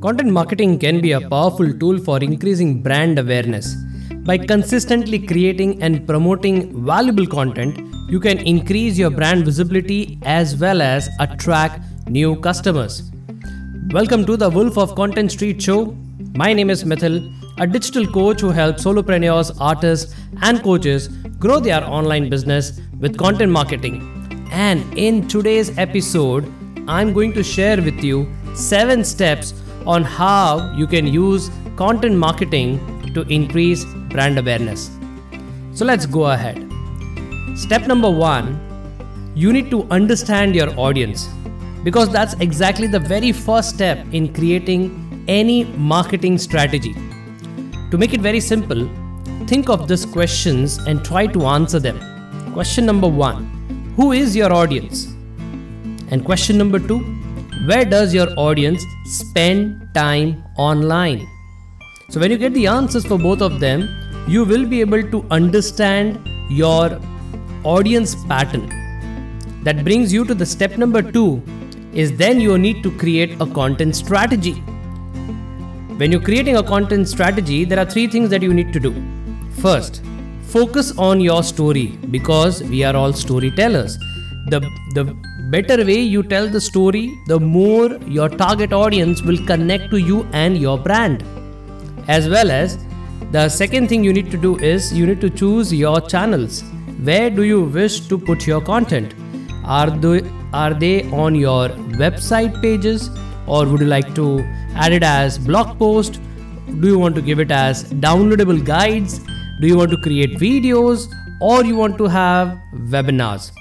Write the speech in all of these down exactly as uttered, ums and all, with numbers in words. Content marketing can be a powerful tool for increasing brand awareness. By consistently creating and promoting valuable content, you can increase your brand visibility as well as attract new customers. Welcome to the Wolf of Content Street Show. My name is Miithyl, a digital coach who helps solopreneurs, artists, and coaches grow their online business with content marketing. And in today's episode, I'm going to share with you seven steps on how you can use content marketing to increase brand awareness. So let's go ahead. Step number one, you need to understand your audience, because that's exactly the very first step in creating any marketing strategy. To make it very simple, think of these questions and try to answer them. Question number one, who is your audience? And question number two, where does your audience spend time online? So when you get the answers for both of them, you will be able to understand your audience pattern. That brings you to the step number two, is then you need to create a content strategy. When you're creating a content strategy, there are three things that you need to do. First, focus on your story, because we are all storytellers. The, the better way you tell the story, the more your target audience will connect to you and your brand. As well as, the second thing you need to do is, you need to choose your channels. Where do you wish to put your content? Are they, are they on your website pages, or would you like to add it as blog post? Do you want to give it as downloadable guides? Do you want to create videos, or you want to have webinars?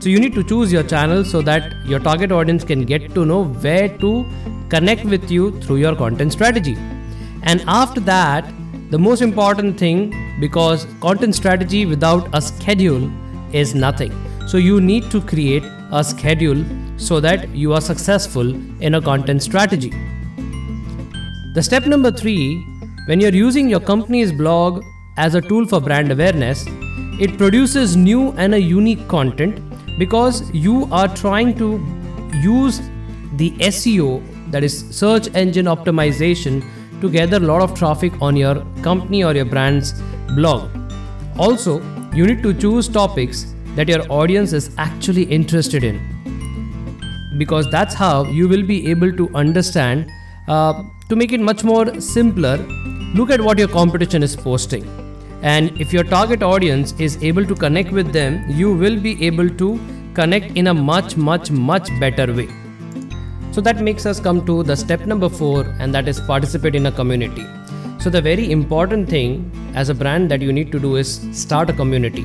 So you need to choose your channel so that your target audience can get to know where to connect with you through your content strategy. And after that, the most important thing, because content strategy without a schedule is nothing. So you need to create a schedule so that you are successful in a content strategy. The step number three, when you're using your company's blog as a tool for brand awareness, it produces new and a unique content, because you are trying to use the S E O, that is search engine optimization, to gather a lot of traffic on your company or your brand's blog. Also, you need to choose topics that your audience is actually interested in, because that's how you will be able to understand. Uh, to make it much more simpler, look at what your competition is posting. And if your target audience is able to connect with them, you will be able to connect in a much, much, much better way. So that makes us come to the step number four, and that is participate in a community. So the very important thing as a brand that you need to do is start a community.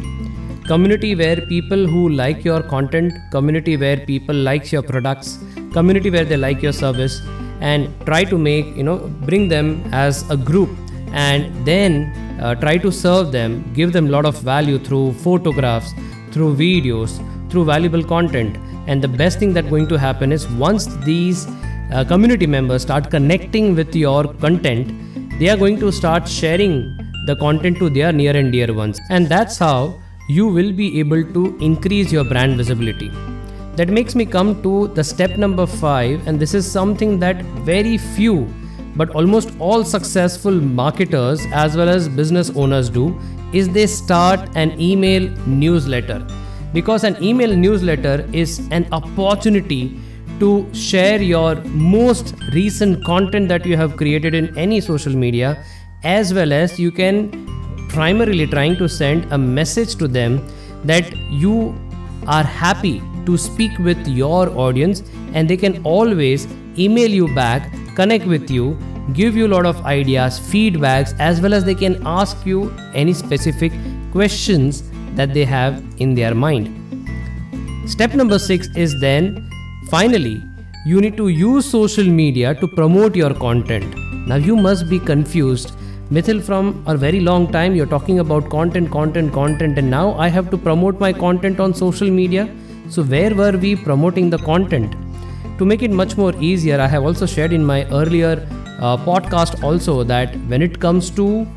Community where people who like your content, community where people like your products, community where they like your service, and try to make, you know, bring them as a group, and then uh, try to serve them, give them a lot of value through photographs, through videos, through valuable content. And the best thing that's going to happen is, once these uh, community members start connecting with your content, they are going to start sharing the content to their near and dear ones. And that's how you will be able to increase your brand visibility. That makes me come to the step number five, and this is something that very few but almost all successful marketers as well as business owners do, is they start an email newsletter. Because an email newsletter is an opportunity to share your most recent content that you have created in any social media, as well as you can primarily trying to send a message to them that you are happy to speak with your audience, and they can always email you back, connect with you, give you a lot of ideas, feedbacks, as well as they can ask you any specific questions that they have in their mind. Step number six is then, finally, you need to use social media to promote your content. Now you must be confused. Miithyl, from a very long time, you're talking about content, content, content, and now I have to promote my content on social media. So where were we promoting the content? To make it much more easier, I have also shared in my earlier uh, podcast also that when it comes to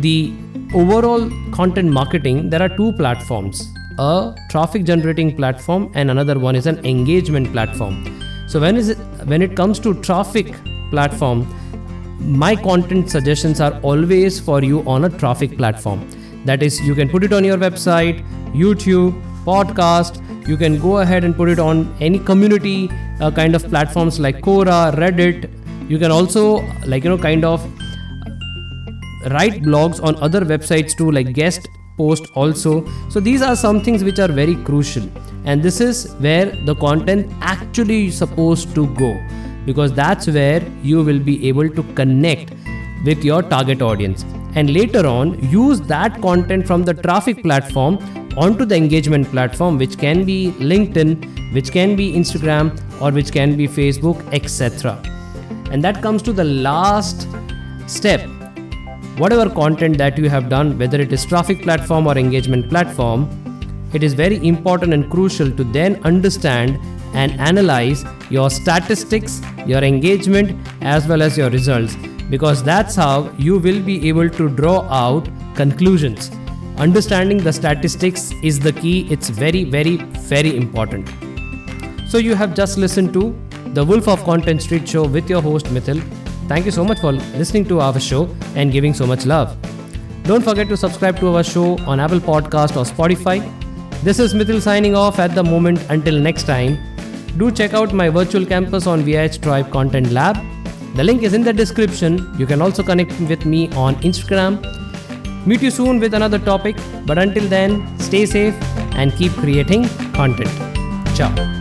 the overall content marketing, there are two platforms. a traffic generating platform and another one is an engagement platform. So when is it, when it comes to traffic platform, my content suggestions are always for you on a traffic platform. That is, you can put it on your website, YouTube, podcast. You can go ahead and put it on any community uh, kind of platforms like Quora, Reddit. You can also like, you know, kind of write blogs on other websites too, like guest post also. So these are some things which are very crucial. And this is where the content actually is supposed to go, because that's where you will be able to connect with your target audience. And later on, use that content from the traffic platform onto the engagement platform, which can be LinkedIn, which can be Instagram, or which can be Facebook, et cetera. And that comes to the last step. Whatever content that you have done, whether it is traffic platform or engagement platform, it is very important and crucial to then understand and analyze your statistics, your engagement, as well as your results, because that's how you will be able to draw out conclusions. Understanding the statistics is the key. It's very, very, very important. So you have just listened to The Wolf of Content Street Show with your host Miithyl. Thank you so much for listening to our show and giving so much love. Don't forget to subscribe to our show on Apple Podcast or Spotify. This is Miithyl signing off at the moment. Until next time, do check out my virtual campus on V I H Tribe Content Lab. The link is in the description. You can also connect with me on Instagram. Meet you soon with another topic, but until then, stay safe and keep creating content. Ciao.